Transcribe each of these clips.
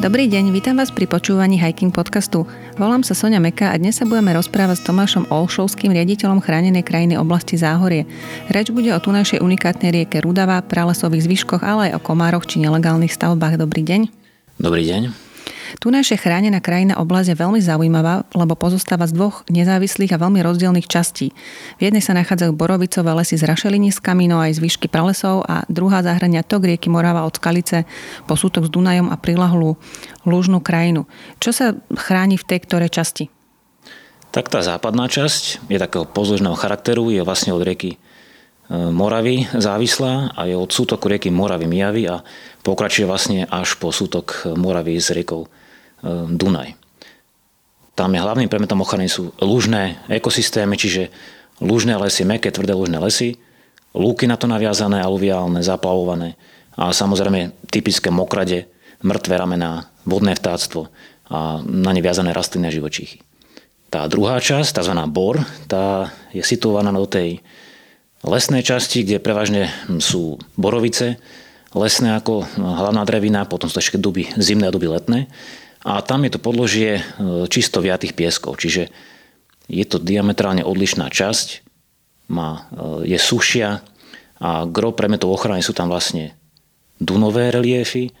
Dobrý deň, vítam vás pri počúvaní Hiking Podcastu. Volám sa Soňa Meka a dnes sa budeme rozprávať s Tomášom Olšovským, riaditeľom chránenej krajiny oblasti Záhorie. Reč bude o tunajšej unikátnej rieke Rudava, pralesových zvyškoch, ale aj o komároch či nelegálnych stavbách. Dobrý deň. Dobrý deň. Tunajšia chránená krajina oblasť je veľmi zaujímavá, lebo pozostáva z dvoch nezávislých a veľmi rozdielnych častí. V jednej sa nachádzajú borovicové lesy s rašeliniskami, no aj zvyšky pralesov, a druhá zahŕňa tok rieky Morava od Skalice po sútok s Dunajom a prilahlú lužnú krajinu. Čo sa chráni v tej ktorej časti? Tak tá západná časť je takého pozdĺžného charakteru, je vlastne od rieky Moravy závislá a je od sútoku rieky Moravy Myjavy a pokračuje vlastne až po sútok Moravy s riekou Dunaj. Tam je hlavným predmetom ochrany sú lužné ekosystémy, čiže lužné lesy, mäkké, tvrdé lužné lesy, lúky na to naviazané, aluviálne, zaplavované a samozrejme typické mokrade, mŕtve ramená, vodné vtáctvo a na ne viazané rastliny a živočíchy. Tá druhá časť, tzv. Bor, tá je situovaná do tej lesnej časti, kde prevažne sú borovice, lesné ako hlavná drevina, potom sú to ešte duby zimné a duby letné. A tam je to podložie čisto viatých pieskov, čiže je to diametrálne odlišná časť, je sušia a gro predmetov ochrany sú tam vlastne dunové reliefy,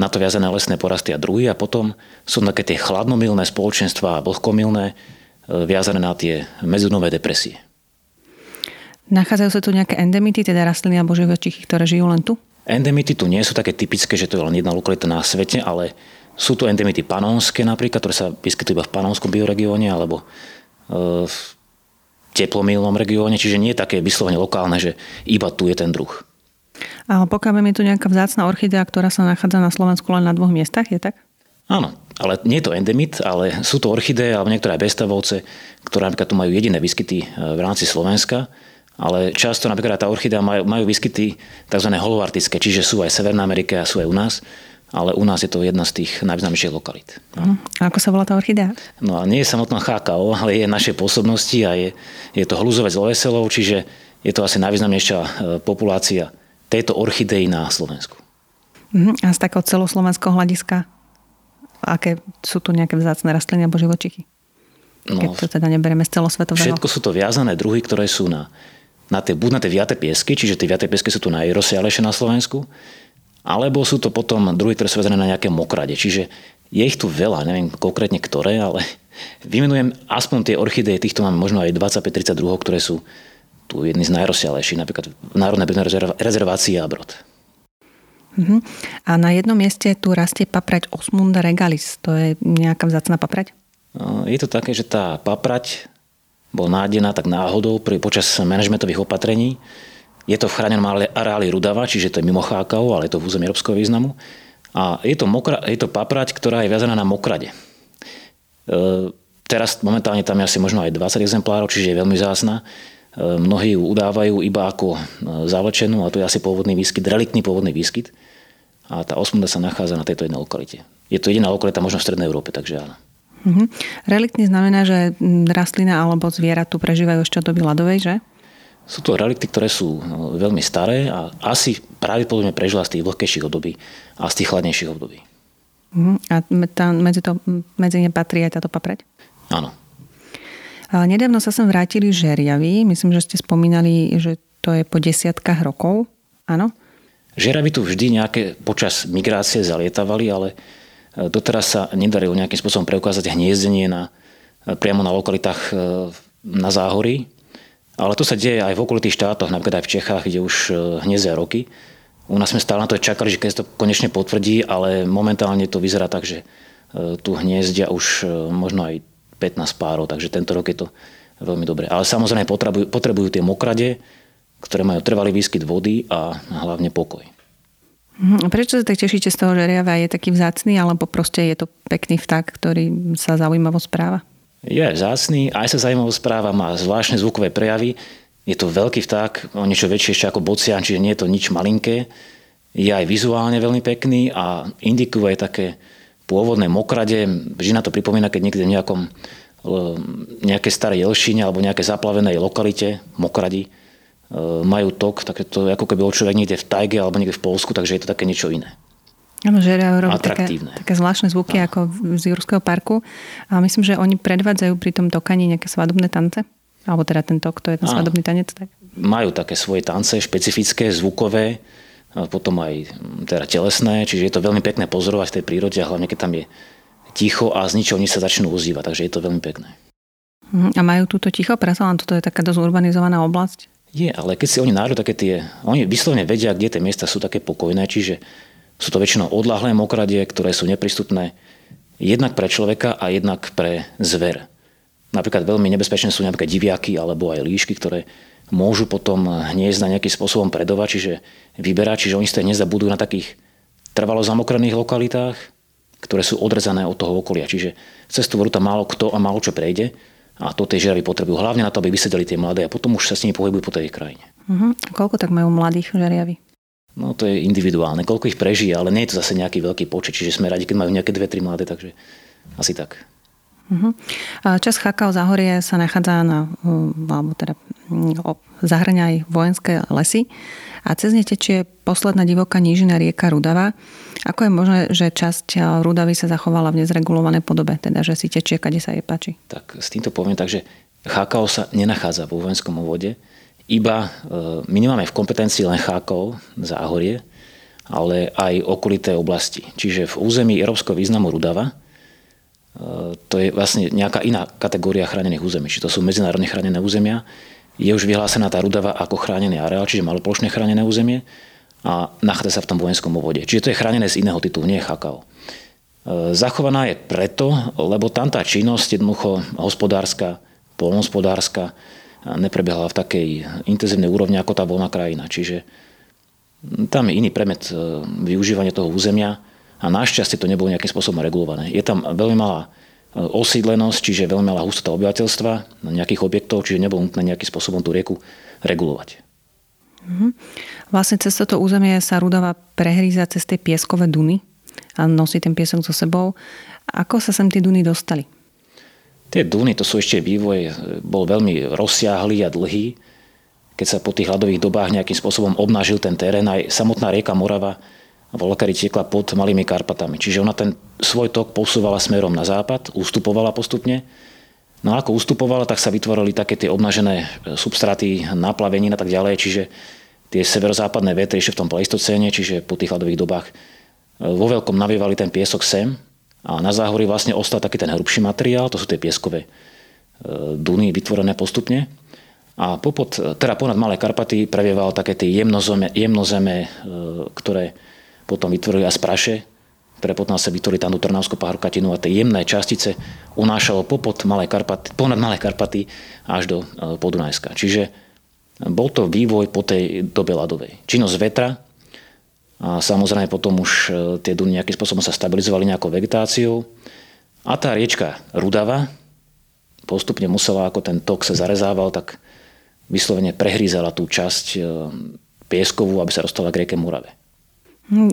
na to viazané lesné porasty a druhy, a potom sú také tie chladnomilné spoločenstvá a vlhkomilné viazané na tie medzidunové depresie. Nachádzajú sa tu nejaké endemity, teda rastliny alebo živočíchy, ktoré žijú len tu? Endemity tu nie sú také typické, že to je len jedna lokalita na svete, ale sú tu endemity panónske napríklad, ktoré sa vyskytujú iba v panónskom bioregióne alebo v teplomilnom regióne, čiže nie je také vyslovene lokálne, že iba tu je ten druh. Ale pokiaľ je tu nejaká vzácna orchidea, ktorá sa nachádza na Slovensku len na dvoch miestach, je tak? Áno, ale nie je to endemit, ale sú to orchideje alebo niektoré bezstavovce, ktoré napríklad tu majú jediné výskyty v rámci Slovenska. Ale často napríklad tá orchidea majú výskyty tzv. Holoartické, čiže sú aj v Severnej Amerike a sú aj u nás, ale u nás je to jedna z tých najvýznamnejších lokalít. No. A ako sa volá tá orchidea? No a nie je samotná chákao, ale je našej pôsobnosti a je to hľuzovec loveselov, čiže je to asi najvýznamnejšia populácia tejto orchidei na Slovensku. A z takého celoslovenského hľadiska, aké sú tu nejaké vzácne rastliny alebo živočichy? Keď to teda neberieme z celosvetového. Všetko sú to viazané druhy, ktoré sú buď na tie viaté piesky, čiže tie viaté piesky sú tu najrozsiahlejšie na Slovensku, alebo sú to potom druhy, ktoré sú vezené na nejaké mokrade. Čiže je ich tu veľa, neviem konkrétne ktoré, ale vymenujem aspoň tie orchideje, týchto máme možno aj 25-30 druhov, ktoré sú tu jedni z najrozsiahlejších, napríklad v Národnej prírodnej rezervácii Brod. Uh-huh. A na jednom mieste tu rastie paprať Osmunda regalis. To je nejaká vzácna paprať? Je to také, že tá paprať bol nájdená tak náhodou počas manažmentových opatrení. Je to v chránenom areáli Rudava, čiže to je mimo chákao, ale je to v území európskeho významu. A je to paprať, ktorá je viazaná na mokrade. Teraz momentálne tam je asi možno aj 20 exemplárov, čiže je veľmi vzácna. Mnohí ju udávajú iba ako zavlečenú, ale to je asi reliktný pôvodný výskyt. A tá osmunda sa nachádza na tejto jednej lokalite. Je to jediná lokalita možno v Strednej Európe, takže áno. Mm-hmm. Reliktný znamená, že rastlina alebo zviera tu prežívajú ešte od doby ľadovej, že? Sú to relikty, ktoré sú veľmi staré a asi pravdepodobne prežila z tých vlhkejších období a z tých chladnejších období. Mm-hmm. A medzi ne patrí aj táto paprať? Áno. Nedávno sa sem vrátili žeriavy. Myslím, že ste spomínali, že to je po desiatkách rokov. Áno? Žeriavy tu vždy nejaké počas migrácie zalietavali, ale doteraz sa nedarilo nejakým spôsobom preukázať hniezdenie priamo na lokalitách na Záhorí. Ale to sa deje aj v okolitých štátoch, napríklad aj v Čechách, kde už hniezdia roky. U nás sme stále na to čakali, že keď to konečne potvrdí, ale momentálne to vyzerá tak, že tu hniezdia už možno aj 15 párov, takže tento rok je to veľmi dobré. Ale samozrejme potrebujú tie mokrade, ktoré majú trvalý výskyt vody a hlavne pokoj. Prečo sa tak tešíte z toho žeriava? Je taký vzácny, alebo proste je to pekný vták, ktorý sa zaujímavo správa? Je vzácny, aj sa zaujímavo správa, má zvláštne zvukové prejavy. Je to veľký vták, o niečo väčšie ešte ako bocian, čiže nie je to nič malinké. Je aj vizuálne veľmi pekný a indikuje také pôvodné mokrade. Vždy na to pripomína, keď niekde v nejaké staré jelšine alebo nejaké zaplavenej lokalite, mokradi, majú tok, tak to je ako keby bol človek niekde v tajge alebo niekde v Poľsku, takže je to také niečo iné. Áno, že robí také zvláštne zvuky ako z Jurského parku. A myslím, že oni predvádzajú pri tom tokaní nejaké svadobné tance. Alebo teda ten tok, to je ten svadobný tanec. Tak? Majú také svoje tance, špecifické, zvukové, a potom aj teda telesné. Čiže je to veľmi pekné pozorovať v tej prírode a hlavne keď tam je ticho a z ničoho nič sa začnú ozývať. Takže je to veľmi pekné. A majú túto ticho? Prasa, len toto je taká dosť urbanizovaná oblasť? Je, ale keď si oni nájdú také tie... Oni vyslovene vedia, kde tie miesta sú také pokojné, čiže sú to väčšinou odlahlé mokradie, ktoré sú neprístupné jednak pre človeka a jednak pre zver. Napríklad veľmi nebezpečné sú napríklad diviaky alebo aj líšky, ktoré môžu potom hniezda nejakým spôsobom predovať, čiže vyberať, čiže oni z tej hniezda budú na takých trvalo zamokrených lokalitách, ktoré sú odrezané od toho okolia. Čiže cez tú vodu tam málo kto a málo čo prejde a to tie žeravy potrebujú. Hlavne na to, aby vysedeli tie mladé a potom už sa s nimi pohybujú po tej krajine. Koľko tak majú mladých žeriaví? No to je individuálne, koľko ich prežije, ale nie je to zase nejaký veľký počet, čiže sme radi, keď majú nejaké 2-3 mladé, takže asi tak. Časť Chákov Záhorie sa nachádza zahŕňa aj vojenské lesy a cez ne tečie posledná divoká nížina rieka Rudava. Ako je možné, že časť Rudavy sa zachovala v nezregulovanej podobe, teda že si tečie, kade sa jej páči? Tak s týmto poviem, takže Chákov sa nenachádza vo vojenskom obvode, iba my nemáme v kompetencii len Chákov, Záhorie, ale aj okolité oblasti. Čiže v území európskeho významu Rudava to je vlastne nejaká iná kategória chránených území. Čiže to sú medzinárodne chránené územia. Je už vyhlásená tá Rudava ako chránený areál, čiže maloplošne chránené územie a nachádza sa v tom vojenskom obvode. Čiže to je chránené z iného titulu, nie Chákov. Zachovaná je preto, lebo tam tá činnosť jednoducho hospodárska, poľnohospodárska neprebiehala v takej intenzívnej úrovni, ako tá voľná krajina. Čiže tam je iný predmet využívania toho územia a našťastie to nebolo nejakým spôsobom regulované. Je tam veľmi malá osídlenosť, čiže veľmi malá hustota obyvateľstva, nejakých objektov, čiže nebolo nutné nejakým spôsobom tú rieku regulovať. Vlastne cez toto územie sa Rudava prehríza cez tie pieskové duny a nosí ten piesok so sebou. Ako sa sem tie duny dostali? Tie duny, to sú ešte vývoj, bol veľmi rozsiahlý a dlhý. Keď sa po tých ľadových dobách nejakým spôsobom obnažil ten terén, aj samotná rieka Morava voľakedy tiekla pod Malými Karpatami. Čiže ona ten svoj tok posúvala smerom na západ, ustupovala postupne. No a ako ustupovala, tak sa vytvorili také tie obnažené substráty, naplaveniny a tak ďalej. Čiže tie severozápadné vetry ešte v tom pleistocéne, čiže po tých ľadových dobách vo veľkom navievali ten piesok sem. A na Záhorí vlastne ostal taký ten hrubší materiál, to sú tie pieskové duny vytvorené postupne. A ponad Malé Karpaty previeval také tie jemnozeme, ktoré potom vytvorili aj z praše, ktoré potom sa vytvorili tam do Trnavskú pahorkatinu a tie jemné častice unášalo ponad Malé Karpaty až do Podunajska. Čiže bol to vývoj po tej dobe ľadovej. Činnosť vetra, a samozrejme potom už tie duny nejakým spôsobom sa stabilizovali nejakou vegetáciou. A tá riečka Rudava postupne musela, ako ten tok sa zarezával, tak vyslovene prehrízala tú časť pieskovú, aby sa dostala k rieke Morave.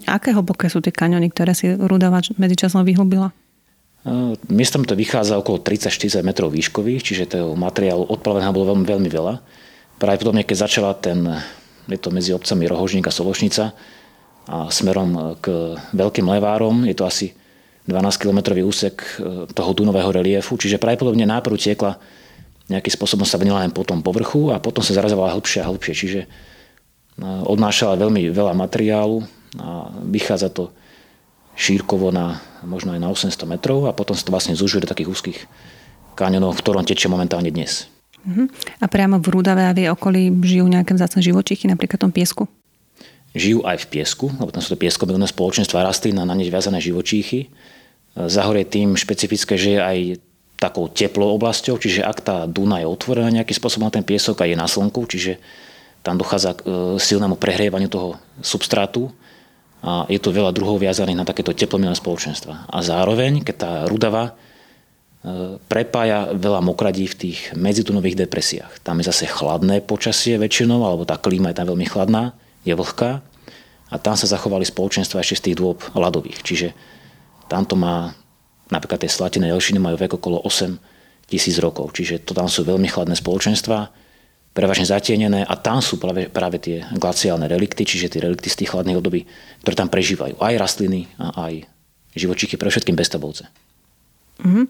Aké hlboké sú tie kaňony, ktoré si Rudava medzičasom vyhlbila? Miestom to vychádza okolo 30-40 metrov výškových, čiže toho materiálu odplaveného bolo veľmi, veľmi veľa. Pravdepodobne, keď začala je to medzi obcami Rohožník a Sovošnica, a smerom k Veľkým Levárom. Je to asi 12-kilometrový úsek toho dunového reliefu. Čiže pravdepodobne najprv tiekla nejakým spôsobom sa vnila len po tom povrchu a potom sa zarazovala hlbšie a hlbšie. Čiže odnášala veľmi veľa materiálu a vychádza to šírkovo na možno aj na 800 metrov a potom sa to vlastne zužuje do takých úzkých kaňonov, v ktorom tečie momentálne dnes. A priamo v Rudave a v okolí žijú nejaké vzácne živočichy, napríklad v tom piesku? Žijú aj v piesku, lebo tam sú to pieskomilovné spoločenstva rastlín a na ne viazané živočíchy. Záhorie tým špecifické, že je aj takou teplou oblasťou, čiže ak tá Duna je otvorená nejakým spôsobom na ten piesok a je na slnku, čiže tam dochádza k silnému prehrievaniu toho substrátu a je to veľa druhov viazaných na takéto teplomilovné spoločenstva. A zároveň, keď tá Rudava prepája veľa mokradí v tých medzidunových depresiách. Tam je zase chladné počasie väčšinou, alebo tá klíma je tam veľmi chladná, je vlhká a tam sa zachovali spoločenstva ešte z tých dôb ľadových. Čiže tamto má, napríklad tie slatina jelšiny majú vek okolo 8 000 rokov. Čiže to tam sú veľmi chladné spoločenstva, prevažne zatienené a tam sú práve tie glaciálne relikty, čiže tie relikty z tých chladných období, ktoré tam prežívajú. Aj rastliny, aj živočíchy, pre všetkým bezstavovce. Uh-huh.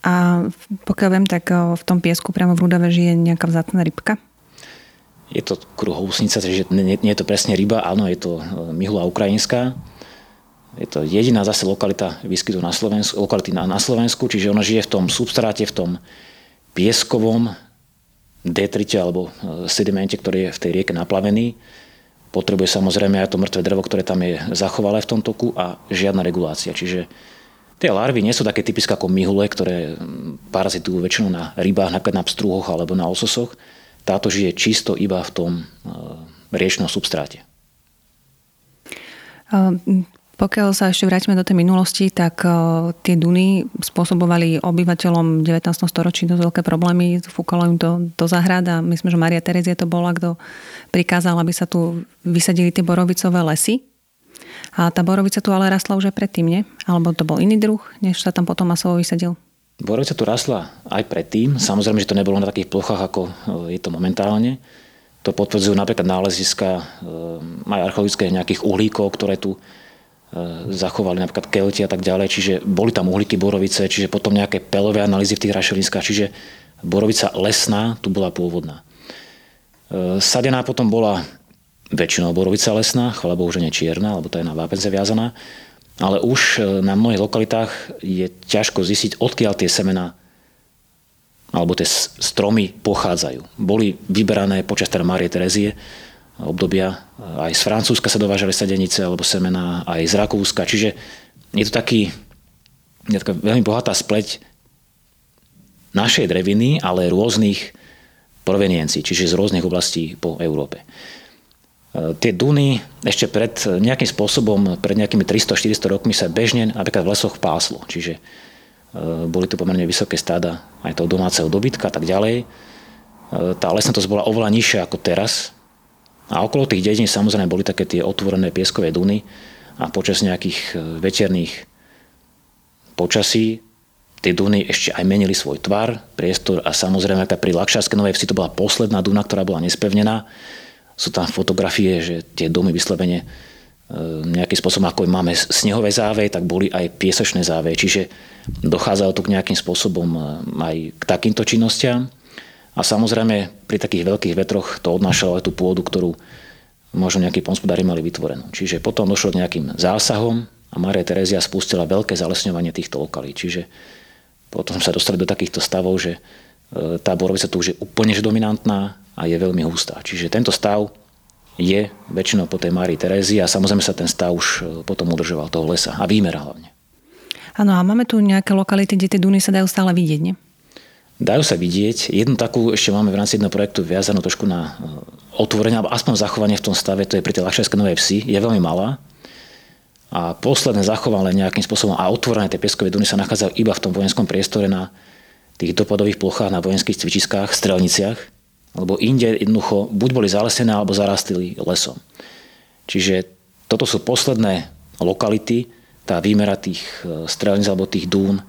A pokiaľ viem, tak v tom piesku priamo v Rudave žije nejaká vzácna rybka? Je to kruhousnica, takže nie je to presne ryba, áno, je to mihula ukrajinská. Je to jediná zase lokalita výskytu na Slovensku, čiže ona žije v tom substráte, v tom pieskovom detrite alebo sedimente, ktorý je v tej rieke naplavený. Potrebuje samozrejme aj to mŕtve drevo, ktoré tam je zachovalé v tom toku a žiadna regulácia. Čiže tie larvy nie sú také typické ako mihule, ktoré parazitujú väčšinou na rybách, napríklad na pstruhoch alebo na ososoch. Táto žije čisto iba v tom riečnom substráte. Pokiaľ sa ešte vrátime do tej minulosti, tak tie duny spôsobovali obyvateľom 19. storočí dosť veľké problémy, fúkalo im to do záhrad a myslím, že Mária Terézia to bola, kto prikázal, aby sa tu vysadili tie borovicové lesy. A tá borovica tu ale rastla už aj predtým, nie? Alebo to bol iný druh, než sa tam potom masovo vysadil? Borovica tu rastla aj predtým. Samozrejme, že to nebolo na takých plochách, ako je to momentálne. To potvrdzujú napríklad náleziska aj archeologické nejakých uhlíkov, ktoré tu zachovali napríklad Kelti a tak ďalej, čiže boli tam uhlíky borovice, čiže potom nejaké pelové analýzy v tých rašelinskách, čiže borovica lesná tu bola pôvodná. Sadená potom bola väčšinou borovica lesná, chvála Bohu, že nie čierna, alebo tá je na vápence viazaná, ale už na mnohých lokalitách je ťažko zistiť, odkiaľ tie semená alebo tie stromy pochádzajú. Boli vyberané počas teda Márie Terezie obdobia. Aj z Francúzska sa dovážali sadenice alebo semená, aj z Rakúska. Čiže je to taká veľmi bohatá spleť našej dreviny, ale rôznych proveniencií, čiže z rôznych oblastí po Európe. Tie duny ešte pred nejakými 300-400 rokmi sa bežne napríklad v lesoch páslo. Čiže boli tu pomerne vysoké stáda aj toho domáceho dobytka a tak ďalej. Tá lesnatosť bola oveľa nižšia ako teraz. A okolo tých dedín samozrejme boli také tie otvorené pieskové duny a počas nejakých veterných počasí tie duny ešte aj menili svoj tvar, priestor a samozrejme pri Lakšárskej Novej Vsi to bola posledná duna, ktorá bola nespevnená. Sú tam fotografie, že tie domy vyslovene nejakým spôsobom, ako máme snehové záveje, tak boli aj piesočné záveje. Čiže dochádzalo to k nejakým spôsobom aj k takýmto činnostiam. A samozrejme, pri takých veľkých vetroch to odnášalo aj tú pôdu, ktorú možno nejakí poľnohospodári mali vytvorenú. Čiže potom došlo k nejakým zásahom a Mária Terézia spustila veľké zalesňovanie týchto lokalí. Čiže potom sa dostali do takýchto stavov, že tá borovica tu už je úplne dominantná a je veľmi hustá. Čiže tento stav je väčšinou po tej Márii Terézii a samozrejme sa ten stav už potom udržoval toho lesa a výmera hlavne. Áno, a máme tu nejaké lokality, kde tie duny sa dajú stále vidieť, nie? Dajú sa vidieť. Jednu takú ešte máme v rámci jedného projektu viazanú trošku na otvorenie, alebo aspoň zachovanie v tom stave, to je pri tej Lakšárskej Novej Vsi, je veľmi malá. A posledné zachované nejakým spôsobom a otvorené tie pieskové duny sa nachádzajú iba v tom vojenskom priestore na tých dopadových plochách, na vojenských cvičiskách, strelniciach, alebo inde jednoducho buď boli zalesené, alebo zarastili lesom. Čiže toto sú posledné lokality, tá výmera tých strelnic alebo tých dún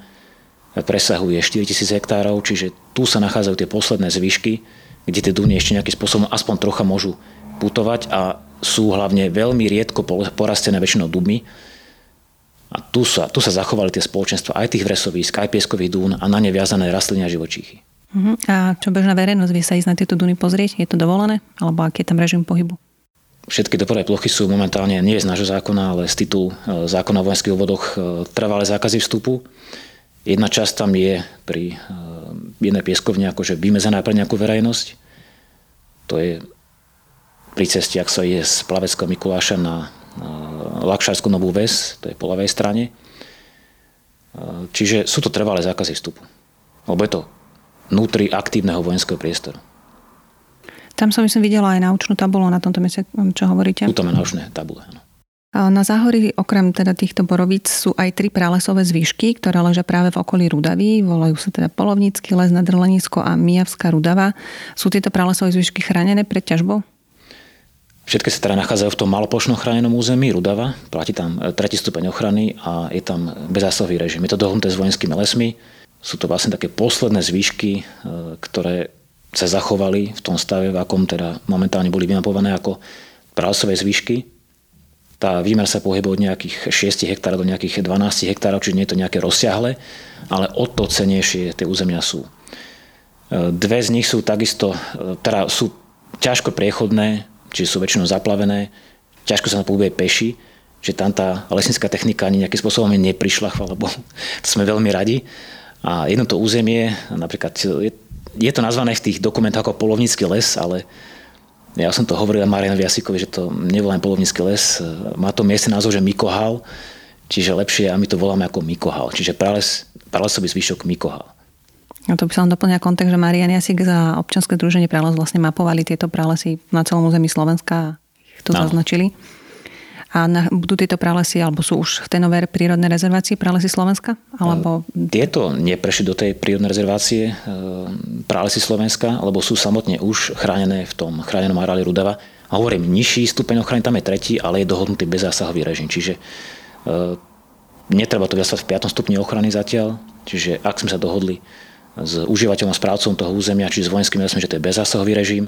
presahuje 4000 hektárov, čiže tu sa nachádzajú tie posledné zvyšky, kde tie duny ešte nejakým spôsobom aspoň trocha môžu putovať a sú hlavne veľmi riedko porastené väčšinou dubmi. A tu sa zachovali tie spoločenstva aj tých vresovísk, aj pieskových dún a na ne viazané rastliny a živočíchy. Uh-huh. A čo bežná verejnosť, vie sa ísť na tieto duny pozrieť? Je to dovolené? Alebo aký je tam režim pohybu? Všetky dopravné plochy sú momentálne nie z nášho zákona, ale z titul zákona o vojenských obvodoch trvalé zákazy vstupu. Jedna časť tam je pri jednej pieskovni akože vymezená pre nejakú verejnosť. To je pri ceste, ak sa ide z Plavecka Mikuláša na Lakšárskú Novú Ves, to je po ľavej strane. Čiže sú to trvalé zákazy vstupu. Lebo je to vnútri aktívneho vojenského priestoru. Tam som videla aj naučnú tabulu na tomto mieste, čo hovoríte. Sú tam aj naučné tabule, áno. Na Záhorí okrem teda týchto borovíc sú aj 3 pralesové zvýšky, ktoré ležia práve v okolí Rudavy. Volajú sa teda Polovnícky les, na Drlenisko a Myjavská Rudava. Sú tieto pralesové zvýšky chránené pred ťažbou? Všetky sa teda nachádzajú v tom maloplošnom chránenom území Rudava. Platí tam 3. stupeň ochrany a je tam bezzásahový režim. Je to dohodnuté s vojenskými lesmi. Sú to vlastne také posledné zvýšky, ktoré sa zachovali v tom stave, v akom teda momentálne boli vymapované ako pralesové zvýšky. Tá výmer sa pohybuje od nejakých 6 hektárov do nejakých 12 hektárov, čiže nie je to nejaké rozsiahle, ale o to cennejšie tie územia sú. Dve z nich sú takisto, teda sú ťažko priechodné, čiže sú väčšinou zaplavené, ťažko sa pohybuje peši, že tam tá lesnická technika ani nejakým spôsobom neprišla, chvála Bohu, to sme veľmi radi. A jedno to územie, napríklad je to nazvané v tých dokumentoch ako polovnícky les, ale ja som to hovoril Marianovi Jasikovi, že to nevoláme polovnícky les. Má to miestny názov, že Mikohal, čiže lepšie a my to voláme ako Mikohal. Čiže pralesový zvyšok Mikohal. A to by som doplňal kontext, že Mariánia Siska za občianske združenie Prales vlastne mapovali tieto pralesy na celom území Slovenska a ich to zaznačili. A budú tieto pralesy, alebo sú už v tej novej prírodnej rezervácii Pralesy Slovenska? Alebo... Tieto neprešli do tej prírodnej rezervácie Pralesy Slovenska, lebo sú samotne už chránené v tom chránenom areáli Rudava. A hovorím, nižší stupeň ochrany, tam je tretí, ale je dohodnutý bezzásahový režim. Čiže netreba to vyjasvať v 5. stupni ochrany zatiaľ. Čiže ak sme sa dohodli s užívateľom a správcom toho územia, čiže s vojenským lesmi, že to je bezzásahový režim,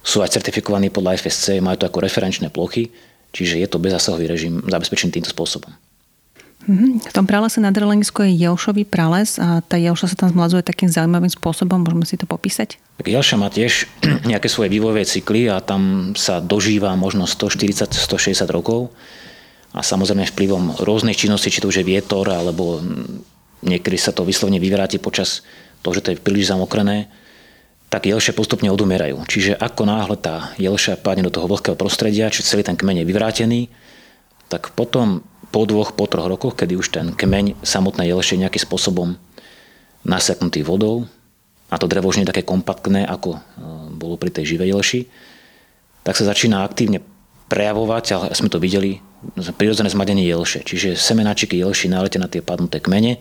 sú aj certifikovaní podľa FSC, majú to ako referenčné plochy. Čiže je to bezzásahový režim zabezpečený týmto spôsobom. V tom pralese na Drlenisku je jelšový prales a tá jelša sa tam zmladzuje takým zaujímavým spôsobom. Môžeme si to popísať? Tak jelša má tiež nejaké svoje vývojové cykly a tam sa dožíva možno 140-160 rokov. A samozrejme vplyvom rôznych činností, či to už je vietor, alebo niekedy sa to vyslovne vyvráti počas toho, že to je príliš zamokrené, tak jelše postupne odumierajú. Čiže ako náhle tá jelša padne do toho vlhkého prostredia, čiže celý ten kmeň je vyvrátený, tak potom po 2-3 rokoch, kedy už ten kmeň samotnej jelše je nejakým spôsobom naseknutý vodou a to drevo už nie je také kompaktné, ako bolo pri tej živej jelši, tak sa začína aktívne prejavovať, ale sme to videli, prirodzené zmadenie jelše. Čiže semenáčiky jelši naletia na tie padnuté kmene,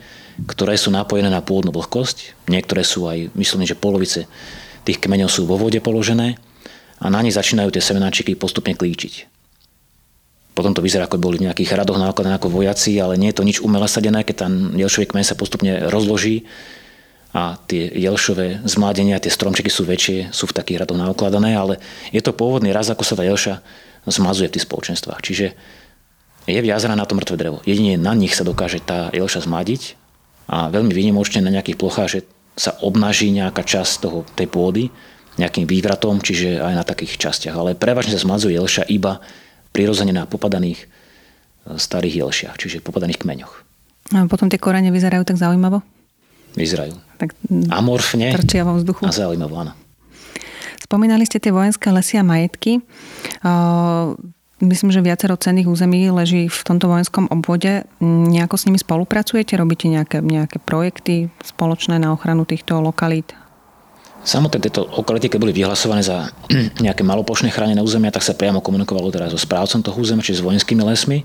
ktoré sú napojené na pôvodnú vlhkosť. Niektoré sú aj, myslím, že polovice tých kmeňov sú vo vode položené a na nich začínajú tie semenáčiky postupne klíčiť. Potom to vyzerá, ako boli v nejakých radoch nákladané ako vojaci, ale nie je to nič umelé sadené, keď tam jelšový kmeň sa postupne rozloží a tie jelšové zmladenia, tie stromčeky sú väčšie, sú v takých radoch nákladané, ale je to pôvodný raz, ako sa tá jelša zmazuje v tých spoločenstvách. Čiže je viazaná na to mŕtve drevo. Jedine na nich sa dokáže tá jelša zmladiť a veľmi výnimočne na nejakých plochách, že sa obnaží nejaká časť toho, tej pôdy nejakým vývratom, čiže aj na takých častiach. Ale prevažne sa zmladzuje jelša iba prirodzene na popadaných starých jelšiach, čiže popadaných kmeňoch. A potom tie korene vyzerajú tak zaujímavo? Vyzerajú. Tak amorfne a zaujímavo, áno. Spomínali ste tie vojenské lesy a majetky. Myslím, že viacero cenných území leží v tomto vojenskom obvode. Nejako s nimi spolupracujete? Robíte nejaké projekty spoločné na ochranu týchto lokalít? Samotné tieto lokality, keď boli vyhlasované za nejaké maloplošné chránené územia, tak sa priamo komunikovalo teda so správcom toho územia, čiže s vojenskými lesmi.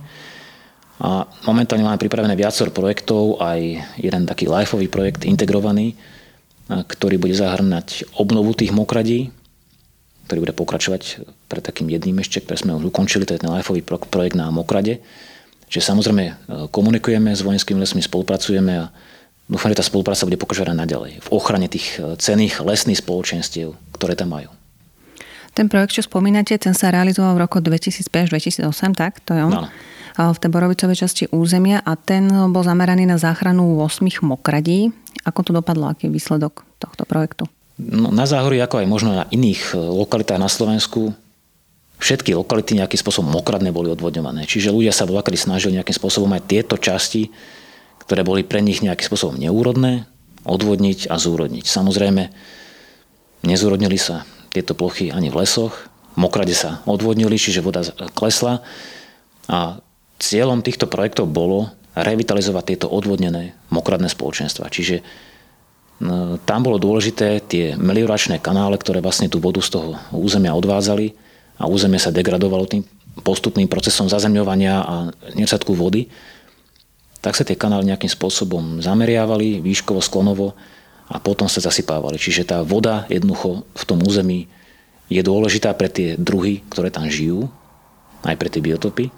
A momentálne máme pripravené viacero projektov, aj jeden taký life-ový projekt integrovaný, ktorý bude zahrnať obnovu tých mokradí, ktorý bude pokračovať pred takým jedným ešte, ktoré sme už ukončili, to je ten life-ový projekt na Mokrade. Čiže samozrejme komunikujeme s vojenskými lesmi, spolupracujeme a dúfam, že tá spolupráca bude pokračovať aj naďalej v ochrane tých cenných lesných spoločenstiev, ktoré tam majú. Ten projekt, čo spomínate, ten sa realizoval v roku 2005-2008, tak? To je on? Áno. V tej borovicovej časti územia a ten bol zameraný na záchranu 8 mokradí. Ako to dopadlo? Aký je výsledok tohto projektu? No, na Záhorie, ako aj možno na iných lokalitách na Slovensku, všetky lokality nejakým spôsobom mokradné boli odvodňované. Čiže ľudia sa voľakedy snažili nejakým spôsobom aj tieto časti, ktoré boli pre nich nejakým spôsobom neúrodné, odvodniť a zúrodniť. Samozrejme, nezúrodnili sa tieto plochy ani v lesoch. Mokrade sa odvodnili, čiže voda klesla. A cieľom týchto projektov bolo revitalizovať tieto odvodnené mokradné spoločenstva. Čiže tam bolo dôležité tie melioračné kanále, ktoré vlastne tú vodu z toho územia odvádzali a územie sa degradovalo tým postupným procesom zazemňovania a nedostatku vody. Tak sa tie kanály nejakým spôsobom zameriavali výškovo, sklonovo a potom sa zasypávali. Čiže tá voda jednoducho v tom území je dôležitá pre tie druhy, ktoré tam žijú, aj pre tie biotopy.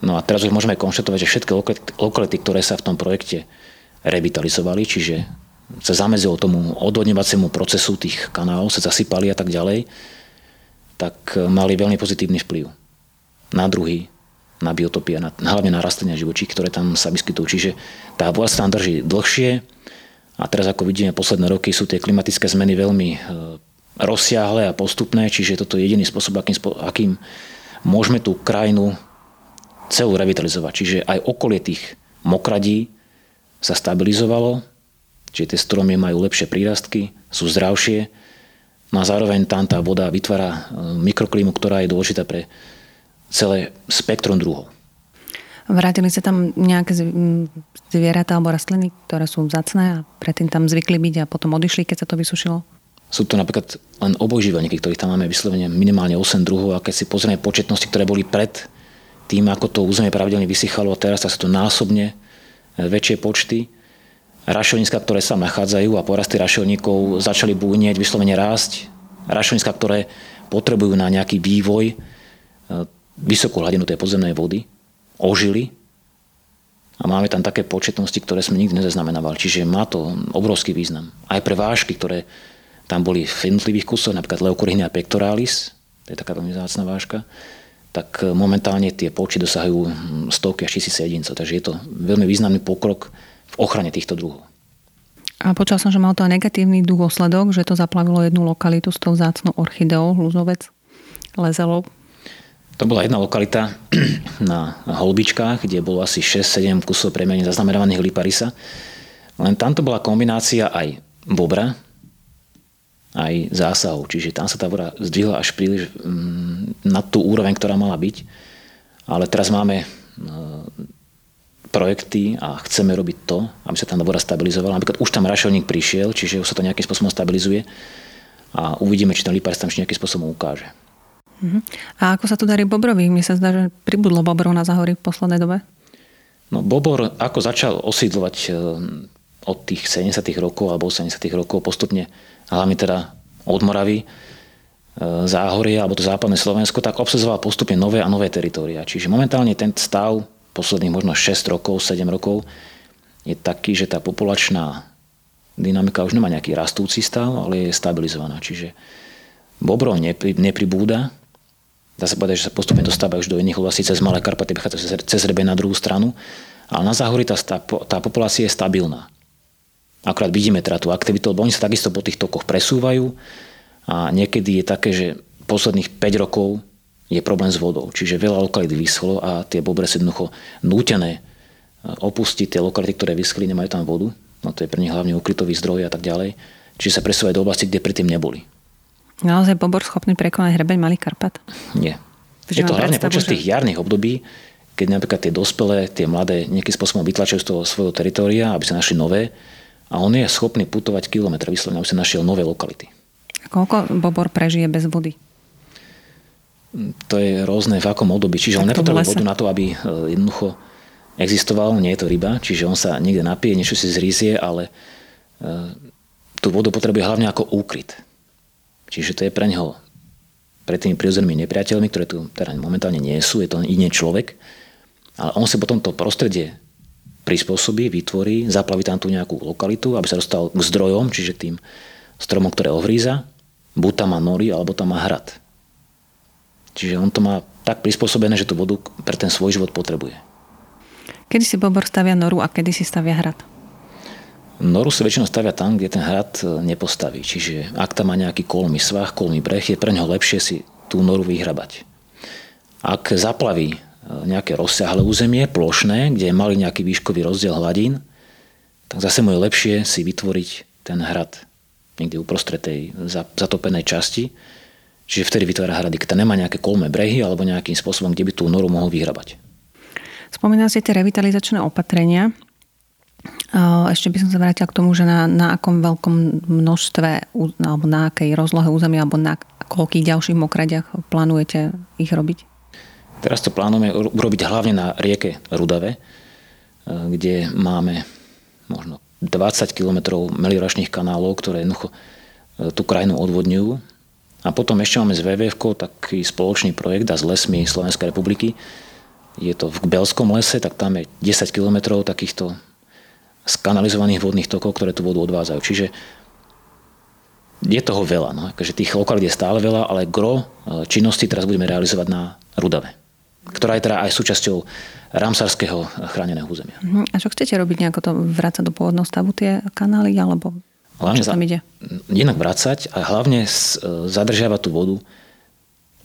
No a teraz už môžeme konštatovať, že všetky lokality, ktoré sa v tom projekte revitalizovali, čiže sa zamedzilo tomu odvodňovaciemu procesu tých kanálov, sa zasypali a tak ďalej, tak mali veľmi pozitívny vplyv na druhy, na biotopy a hlavne na rastliny a živočí, ktoré tam sa vyskytujú. Čiže tá vlasť tam drží dlhšie a teraz, ako vidíme, posledné roky sú tie klimatické zmeny veľmi rozsiahle a postupné, čiže toto je jediný spôsob, akým môžeme tú krajinu celú revitalizovať. Čiže aj okolie tých mokradí sa stabilizovalo, čiže tie stromy majú lepšie prírastky, sú zdravšie, no a zároveň tam tá voda vytvára mikroklímu, ktorá je dôležitá pre celé spektrum druhov. Vrátili sa tam nejaké zvieratá alebo rastliny, ktoré sú vzácne a predtým tam zvykli byť a potom odišli, keď sa to vysušilo? Sú to napríklad len obojživelníky, ktorých tam máme vyslovene minimálne 8 druhov, a keď si pozrieme početnosti, ktoré boli pred tým, ako to územie pravidelne vysychalo, a teraz sú to násobne väčšie počty. Rašelnícka, ktoré sa nachádzajú a porasty rašelníkov začali bujnieť, vyslovene rásť. Rašelnícka, ktoré potrebujú na nejaký vývoj vysokú hladinu tej podzemnej vody, ožili a máme tam také početnosti, ktoré sme nikdy nezaznamenávali. Čiže má to obrovský význam. Aj pre vášky, ktoré tam boli v jednotlivých kusoch, napríklad Leucorrhinia pectoralis, to je taká veľmi vzácna váška, tak momentálne tie počty dosahujú stovky až tisíce jedincov. Takže je to veľmi významný pokrok v ochrane týchto druhov. A počul som, že mal to aj negatívny dôsledok, že to zaplavilo jednu lokalitu s tou vzácnou orchideou, hluznovec lezelov. To bola jedna lokalita na Holbičkách, kde bolo asi 6-7 kusov priemerne zaznamenovaných Liparisa. Len tam to bola kombinácia aj bobra, aj zásahov. Čiže tam sa tá voda zdvihla až príliš nad tú úroveň, ktorá mala byť. Ale teraz máme projekty a chceme robiť to, aby sa tam voda stabilizovala. Napríklad už tam rašelník prišiel, čiže už sa to nejakým spôsobom stabilizuje. A uvidíme, či ten Liparis tam ešte nejakým spôsobom ukáže. A ako sa tu darí bobrovi? Mne sa zdá, že pribudlo bobrov na Záhorí v poslednej dobe. No bobor, ako začal osídľovať od tých 70. rokov alebo 80. rokov postupne, hlavne teda od Moravy, Záhorie alebo to západné Slovensko, tak obsadzoval postupne nové a nové teritória. Čiže momentálne ten stav posledných možno 6 rokov, 7 rokov je taký, že tá populačná dynamika už nemá nejaký rastúci stav, ale je stabilizovaná. Čiže bobrov nepribúda. Dá sa povedať, že sa postupne dostávajú už do iných oblastí, cez Malé Karpaty, prechádzajú cez Rebe na druhú stranu. Ale na Záhorí tá populácia je stabilná. Akurát vidíme teda tú aktivitu, lebo oni sa takisto po tých tokoch presúvajú a niekedy je také, že posledných 5 rokov je problém s vodou. Čiže veľa lokalít vyschlo a tie bobre sú jednoducho nútené opustiť tie lokality, ktoré vyschli, nemajú tam vodu. No to je pre nich hlavne ukrytový zdroj a tak ďalej. Čiže sa presúvajú do oblasti, kde predtým neboli. Naozaj bobor schopný prekonať hrebeň Malých Karpat? Nie. Je to hlavne počas tých jarných období, keď napríklad tie dospelé, tie mladé nejakým spôsobom vytlačujú z toho svojho teritória, aby sa našli nové, a on je schopný putovať kilometr vyslovene, aby sa našiel nové lokality. A koľko bobor prežije bez vody? To je rôzne v akom období. Čiže tak on nepotrebuje vodu na to, aby jednoducho existoval, nie je to ryba, čiže on sa niekde napije, niečo si zrízie, ale tú vodu potrebuje hlavne ako úkryt. Čiže to je pre neho, pre tými prírodzenými nepriateľmi, ktoré tu teda momentálne nie sú, je to iný človek, ale on si potom to prostredie prispôsobí, vytvorí, zaplaví tam tú nejakú lokalitu, aby sa dostal k zdrojom, čiže tým stromom, ktoré ohríza, buď tam má nory, alebo tam má hrad. Čiže on to má tak prispôsobené, že tú vodu pre ten svoj život potrebuje. Kedy si bobor stavia noru a kedy si stavia hrad? Noru sa väčšinou stavia tam, kde ten hrad nepostaví. Čiže ak tam má nejaký kolmý svah, kolmý breh, je pre ňoho lepšie si tú noru vyhrabať. Ak zaplaví nejaké rozsiahle územie, plošné, kde je malý nejaký výškový rozdiel hladín, tak zase mu je lepšie si vytvoriť ten hrad niekde uprostred tej zatopenej časti. Čiže vtedy vytvára hrady, keď nemá nejaké kolmé brehy alebo nejakým spôsobom, kde by tú noru mohol vyhrabať. Spomínal si tie revitalizačné opatrenia. Ešte by som sa vrátil k tomu, že na akom veľkom množstve alebo na akej rozlohe územia alebo na koľkých ďalších mokradiach plánujete ich robiť? Teraz to plánujeme urobiť hlavne na rieke Rudave, kde máme možno 20 kilometrov melioračných kanálov, ktoré jednoducho tú krajinu odvodňujú. A potom ešte máme s WWF-kou taký spoločný projekt a s lesmi Slovenskej republiky. Je to v Belskom lese, tak tam je 10 kilometrov takýchto z kanalizovaných vodných tokov, ktoré tú vodu odvádzajú. Čiže je toho veľa. No? Takže tých lokalít je stále veľa, ale gro činnosti teraz budeme realizovať na Rudave, ktorá je teda aj súčasťou Ramsarského chráneného územia. A čo chcete robiť? Nejako to vrácať do pôvodného stavu tie kanály? Alebo hlavne čo tam ide? Jednak vrácať a hlavne zadržiavať tú vodu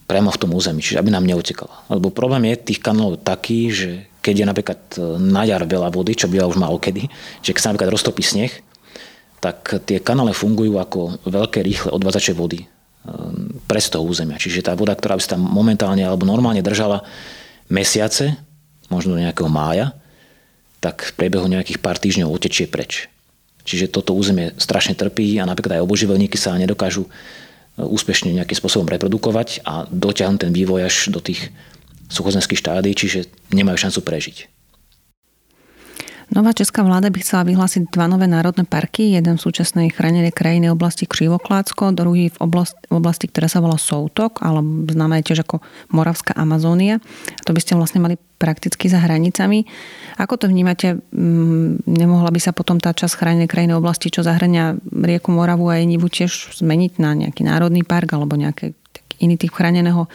priamo v tom území, čiže aby nám neutekala. Lebo problém je tých kanálov taký, že keď je napríklad na jar veľa vody, čo býva už málo kedy, že keď sa napríklad roztopí sneh, tak tie kanále fungujú ako veľké rýchle odvádzače vody pre toho územia. Čiže tá voda, ktorá by sa tam momentálne alebo normálne držala mesiace, možno do nejakého mája, tak v priebehu nejakých pár týždňov utečie preč. Čiže toto územie strašne trpí a napríklad aj oboživelníky sa nedokážu úspešne nejakým spôsobom reprodukovať a dotiahnuť ten vývoj až do tých suchozemských štádií, čiže nemajú šancu prežiť. Nová česká vláda by chcela vyhlásiť dva nové národné parky. Jeden v súčasnej chránenej krajinnej oblasti Křivoklátsko, druhý v oblasti, ktorá sa volá Soutok, alebo známa je tiež ako Moravská Amazónia. To by ste vlastne mali prakticky za hranicami. Ako to vnímate? Nemohla by sa potom tá časť chránenej krajinnej oblasti, čo zahrňa rieku Moravu a Jenivu, tiež zmeniť na nejaký národný park alebo nejaký iný typ chráneného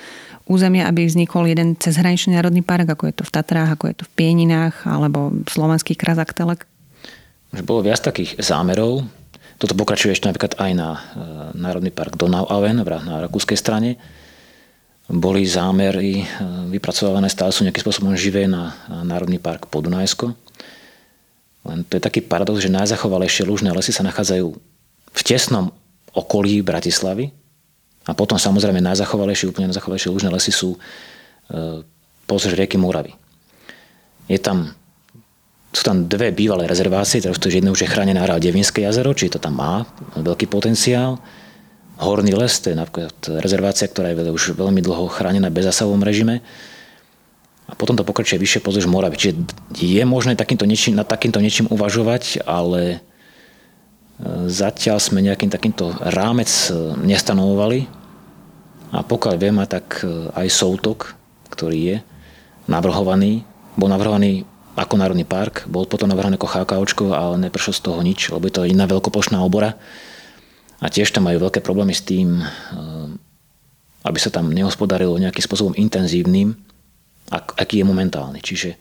územia, aby vznikol jeden cezhraničný národný park, ako je to v Tatrách, ako je to v Pieninách, alebo v Slovenských Krazách, Telek? Už bolo viac takých zámerov. Toto pokračuje ešte napríklad aj na Národný park Donau-Auen na rakúskej strane. Boli zámery vypracované, stále sú nejakým spôsobom živé na Národný park Podunajsko. Len to je taký paradox, že najzachovalejšie lužné lesy sa nachádzajú v tesnom okolí Bratislavy. A potom samozrejme úplne najzachovalejšie lužné lesy sú pozdĺž rieky Moravy. Sú tam dve bývalé rezervácie, pretože jedno už je chránená área Devínske jazero, čiže to tam má veľký potenciál. Horný les, to je napríklad rezervácia, ktorá je už veľmi dlho chránená v bezzásahovom režime. A potom to pokračuje vyššie pozdĺž Moravy. Čiže je možné nad takýmto niečím uvažovať, ale zatiaľ sme nejakým takýmto rámec nestanovovali a pokiaľ viem, tak aj Soutok, ktorý je navrhovaný, bol navrhovaný ako národný park, bol potom navrhovaný ako chákáočko, ale nepršlo z toho nič, lebo je to iná veľkoplošná obora a tiež tam majú veľké problémy s tým, aby sa tam nehospodarilo nejakým spôsobom intenzívnym, aký je momentálny. Čiže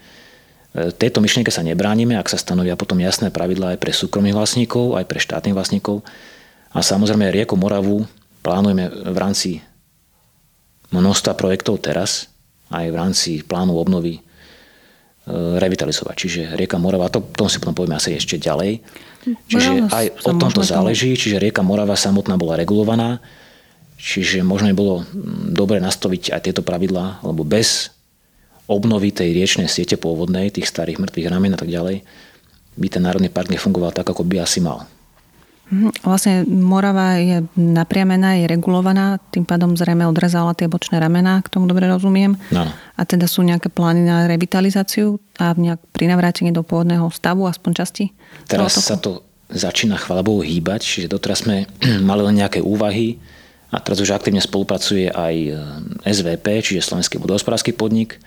tejto myšlienke sa nebránime, ak sa stanovia potom jasné pravidlá aj pre súkromných vlastníkov, aj pre štátnych vlastníkov. A samozrejme rieku Moravu plánujeme v rámci množstva projektov teraz, aj v rámci plánu obnovy revitalizovať. Čiže rieka Morava, o tom si potom povieme asi ešte ďalej. Čiže aj o tomto záleží, čiže rieka Morava samotná bola regulovaná, čiže možno by bolo dobre nastaviť aj tieto pravidlá, lebo bez obnovy tej riečnej siete pôvodnej, tých starých mŕtvych ramien a tak ďalej, by ten národný park nefungoval tak, ako by asi mal. Vlastne Morava je napriamená, je regulovaná, tým pádom zrejme odrezala tie bočné ramená, k tomu dobre rozumiem. Ano. A teda sú nejaké plány na revitalizáciu a nejak prinavrátenie do pôvodného stavu, aspoň časti? Teraz sa to začína, chvála Bohu, hýbať, čiže doteraz sme mali len nejaké úvahy a teraz už aktívne spolupracuje aj SVP, čiže Slovenský vodohospodársky podnik.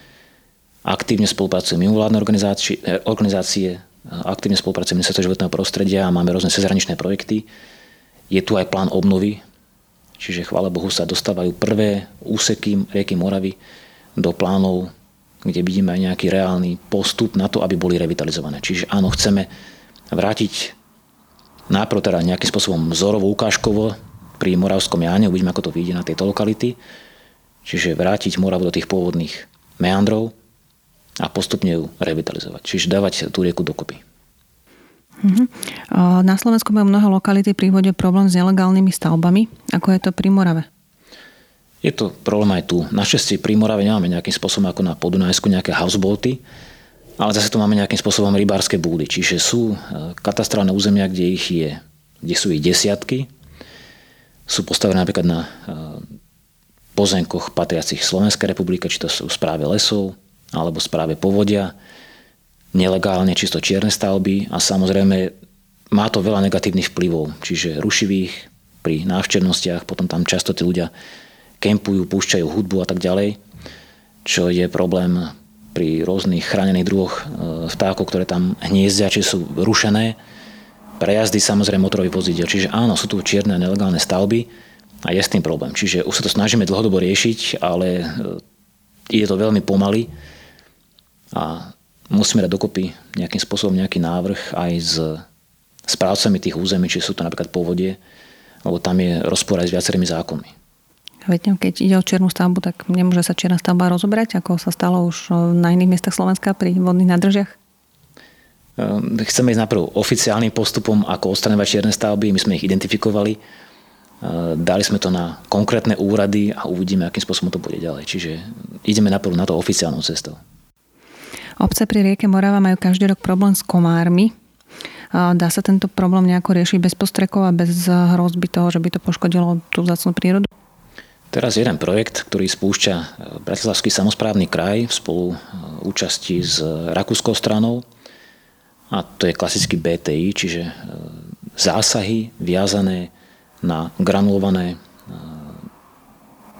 Aktívne spolupracujú mimovládne organizácie, aktívne spolupracujú Ministerstvo životného prostredia a máme rôzne cezhraničné projekty. Je tu aj plán obnovy, čiže chvála Bohu sa dostávajú prvé úseky rieky Moravy do plánov, kde vidíme aj nejaký reálny postup na to, aby boli revitalizované. Čiže áno, chceme vrátiť najprv teda nejakým spôsobom vzorovo, ukážkovo pri Moravskom Jáne, uvidíme, ako to vyjde na tejto lokality. Čiže vrátiť Moravu do tých pôvodných meandrov a postupne ju revitalizovať. Čiže dávať tú rieku dokopy. Na Slovensku majú mnohé lokality pri vode problém s nelegálnymi stavbami. Ako je to pri Morave? Je to problém aj tu. Našťastie pri Morave nemáme nejakým spôsobom ako na Podunajsku nejaké houseboaty, ale zase tu máme nejakým spôsobom rybárske búdy. Čiže sú katastrálne územia, kde sú ich desiatky. Sú postavené napríklad na pozemkoch patriacich Slovenskej republike, či to sú správy lesov, alebo správe povodia, nelegálne čisto čierne stavby a samozrejme má to veľa negatívnych vplyvov, čiže rušivých pri návštevnostiach, potom tam často tí ľudia kempujú, púšťajú hudbu a tak ďalej, čo je problém pri rôznych chránených druhoch vtákov, ktoré tam hniezdia, či sú rušené, prejazdy samozrejme motorových vozidiel. Čiže áno, sú tu čierne a nelegálne stavby a je s tým problém. Čiže už sa to snažíme dlhodobo riešiť, ale ide to veľmi pomaly a musíme dať dokopy nejakým spôsobom nejaký návrh aj s správcami tých území, či sú to napríklad povodie, lebo tam je rozpor aj s viacerými zákonmi. Viete, keď ide o čiernu stavbu, tak nemôže sa čierna stavba rozoberať, ako sa stalo už na iných miestach Slovenska pri vodných nádržiach? Chceme ísť najprv oficiálnym postupom, ako odstraňovať čierne stavby. My sme ich identifikovali, dali sme to na konkrétne úrady a uvidíme, akým spôsobom to bude ďalej. Čiže ideme najprv na to oficiálnou cestou. Obce pri rieke Morava majú každý rok problém s komármi. Dá sa tento problém nejako riešiť bez postrekov a bez hrozby toho, že by to poškodilo tú vzácnu prírodu? Teraz jeden projekt, ktorý spúšťa Bratislavský samosprávny kraj v spoluúčasti s rakúskou stranou. A to je klasický BTI, čiže zásahy viazané na granulované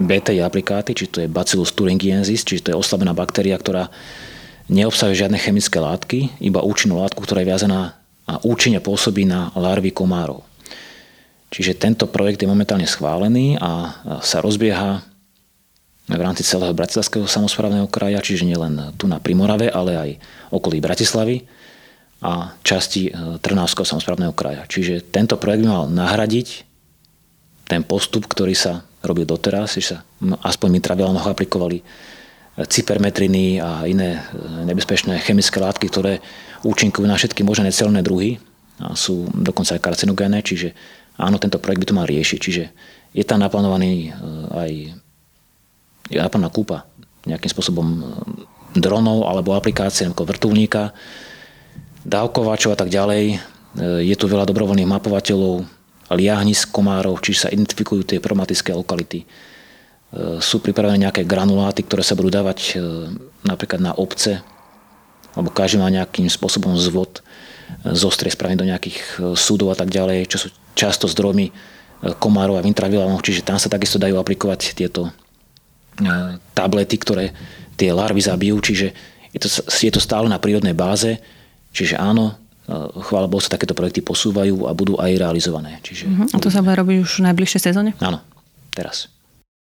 BTI aplikáty, čiže to je Bacillus thuringiensis, čiže to je oslabená baktéria, ktorá neobsahuje žiadne chemické látky, iba účinnú látku, ktorá je viazaná a účinne pôsobí na larvy komárov. Čiže tento projekt je momentálne schválený a sa rozbieha v rámci celého Bratislavského samosprávneho kraja, čiže nielen tu na Primorave, ale aj okolí Bratislavy a časti Trnavského samosprávneho kraja. Čiže tento projekt by mal nahradiť ten postup, ktorý sa robil doteraz, že sa aspoň my traviálnoho aplikovali cypermetriny a iné nebezpečné chemické látky, ktoré účinkujú na všetky možné necelné druhy a sú dokonca aj karcinogénne, čiže áno, tento projekt by to mal riešiť. Čiže je tam naplánovaný aj naplánovaná kúpa nejakým spôsobom dronov alebo aplikácie ako vrtuľníka, dávkovačov a tak ďalej. Je tu veľa dobrovoľných mapovateľov, liahnisk komárov, čiže sa identifikujú tie problematické lokality. Sú pripravené nejaké granuláty, ktoré sa budú dávať napríklad na obce, alebo každý má nejakým spôsobom zvod zostrie spravený do nejakých súdov a tak ďalej, čo sú často zdrojmi komárov a intravilánov, čiže tam sa takisto dajú aplikovať tieto tablety, ktoré tie larvy zabijú, čiže je to stále na prírodnej báze, čiže áno, chvála Bohu sa takéto projekty posúvajú a budú aj realizované. Čiže a to sa bude robiť už v najbližšej sezóne? Áno, teraz.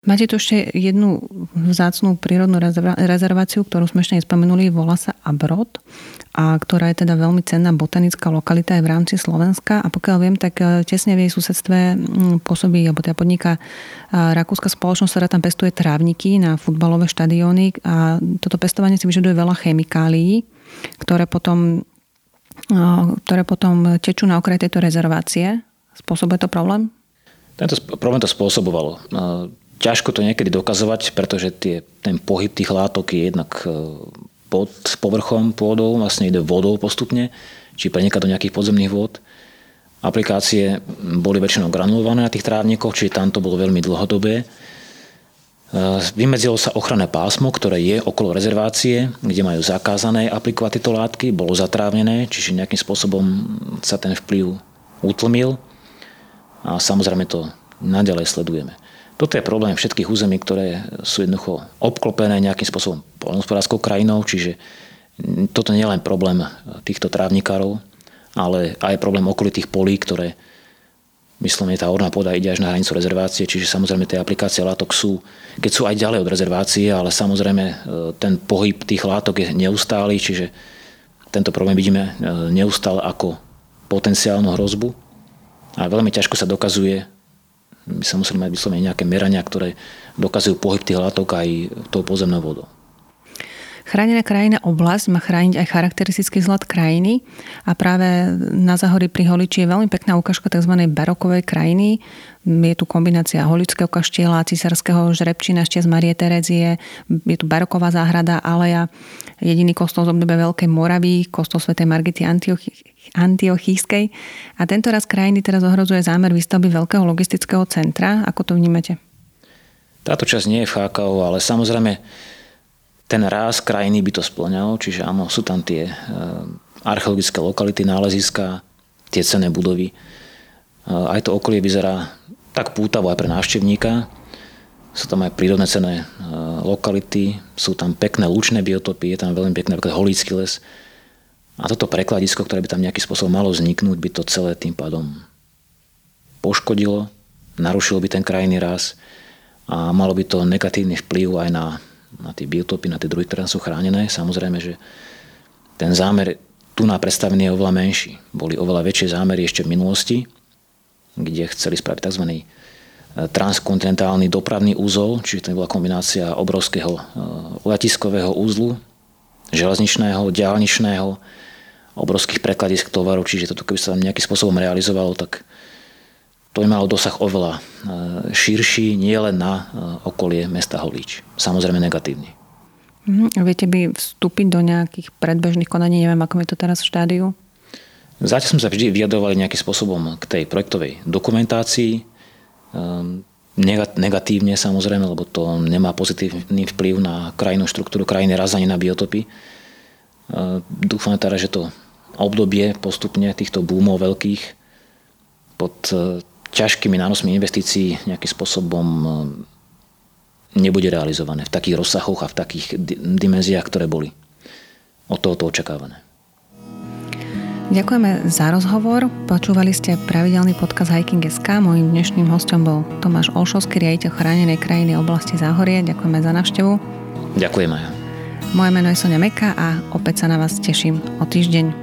Máte tu ešte jednu vzácnú prírodnú rezerváciu, ktorú sme ešte nespomenuli, volá sa Abrod, a ktorá je teda veľmi cenná botanická lokalita aj v rámci Slovenska a pokiaľ viem, tak tesne v jej susedstve pôsobí, alebo teda podniká rakúska spoločnosť, ktorá tam pestuje trávniky na futbalové štadióny a toto pestovanie si vyžaduje veľa chemikálií, ktoré potom tečú na okraj tejto rezervácie. Spôsobuje to problém? Tento problém to spôsobovalo. Ťažko to niekedy dokazovať, pretože ten pohyb tých látok je jednak pod povrchom pôdou, vlastne ide vodou postupne, či preniká do nejakých podzemných vôd. Aplikácie boli väčšinou granulované na tých trávnikoch, čiže tam to bolo veľmi dlhodobé. Vymedzilo sa ochranné pásmo, ktoré je okolo rezervácie, kde majú zakázané aplikovať tieto látky, bolo zatrávnené, čiže nejakým spôsobom sa ten vplyv utlmil a samozrejme to naďalej sledujeme. Toto je problém všetkých území, ktoré sú jednoducho obklopené nejakým spôsobom poľnohospodárskou krajinou, čiže toto nie je len problém týchto trávnikárov, ale aj problém okolitých polí, ktoré, myslím, tá orná pôda ide až na hranicu rezervácie, čiže samozrejme tie aplikácie látok sú, keď sú aj ďalej od rezervácie, ale samozrejme ten pohyb tých látok je neustály, čiže tento problém vidíme neustále ako potenciálnu hrozbu a veľmi ťažko sa dokazuje. My sa museli mať vyslovene nejaké merania, ktoré dokazujú pohyb tých látok aj tou pozemnou vodou. Chránená krajina oblasť má chrániť aj charakteristický zlat krajiny a práve na Záhorí pri Holiči je veľmi pekná ukážka tzv. Barokovej krajiny. Je tu kombinácia Holičského kaštieľa, Cisárskeho žrebčina, šťast Marie Terezie, je tu baroková záhrada, aleja, jediný kostol z obdobia Veľkej Moravy, kostol svätej Margity Antiochískej. A tento raz krajiny teraz ohrozuje zámer výstavby veľkého logistického centra. Ako to vnímate? Táto časť nie je v HKU, ale samozrejme ten ráz krajiny by to spĺňalo, čiže áno, sú tam tie archeologické lokality, náleziska, tie cenné budovy. Aj to okolie vyzerá tak pútavo aj pre návštevníka. Sú tam aj prírodné cenné lokality, sú tam pekné lučné biotopy, je tam veľmi pekný holícky les. A toto prekladisko, ktoré by tam nejaký spôsob malo vzniknúť, by to celé tým pádom poškodilo, narušilo by ten krajinný ráz a malo by to negatívny vplyv aj na tie biotopy, na tie druhy, ktoré sú chránené. Samozrejme, že ten zámer tu na predstavený je oveľa menší. Boli oveľa väčšie zámery ešte v minulosti, kde chceli spraviť tzv. Transkontinentálny dopravný úzol, čiže to bola kombinácia obrovského letiskového úzlu, železničného, diaľničného, obrovských prekladisk tovaru, čiže toto keby sa tam nejakým spôsobom realizovalo, tak to by malo dosah oveľa širší, nie len na okolie mesta Holíč. Samozrejme negatívny. Viete by vstúpiť do nejakých predbežných konaní, neviem, ako je to teraz v štádiu? Zatiaľ sme sa vždy vyjadrovali nejakým spôsobom k tej projektovej dokumentácii, negatívne samozrejme, lebo to nemá pozitívny vplyv na krajinnú štruktúru krajiny, raz ani na biotopy. Dúfam teda, že to obdobie postupne týchto boomov veľkých pod ťažkými nánosmi investícií nejakým spôsobom nebude realizované v takých rozsahoch a v takých dimenziách, ktoré boli od tohoto očakávané. Ďakujeme za rozhovor. Počúvali ste pravidelný podcast Hiking.sk. Mojím dnešným hostom bol Tomáš Olšovský, riaditeľ chránenej krajiny oblasti Záhorie. Ďakujeme za návštevu. Ďakujeme. Moje meno je Soňa Meka a opäť sa na vás teším o týždeň.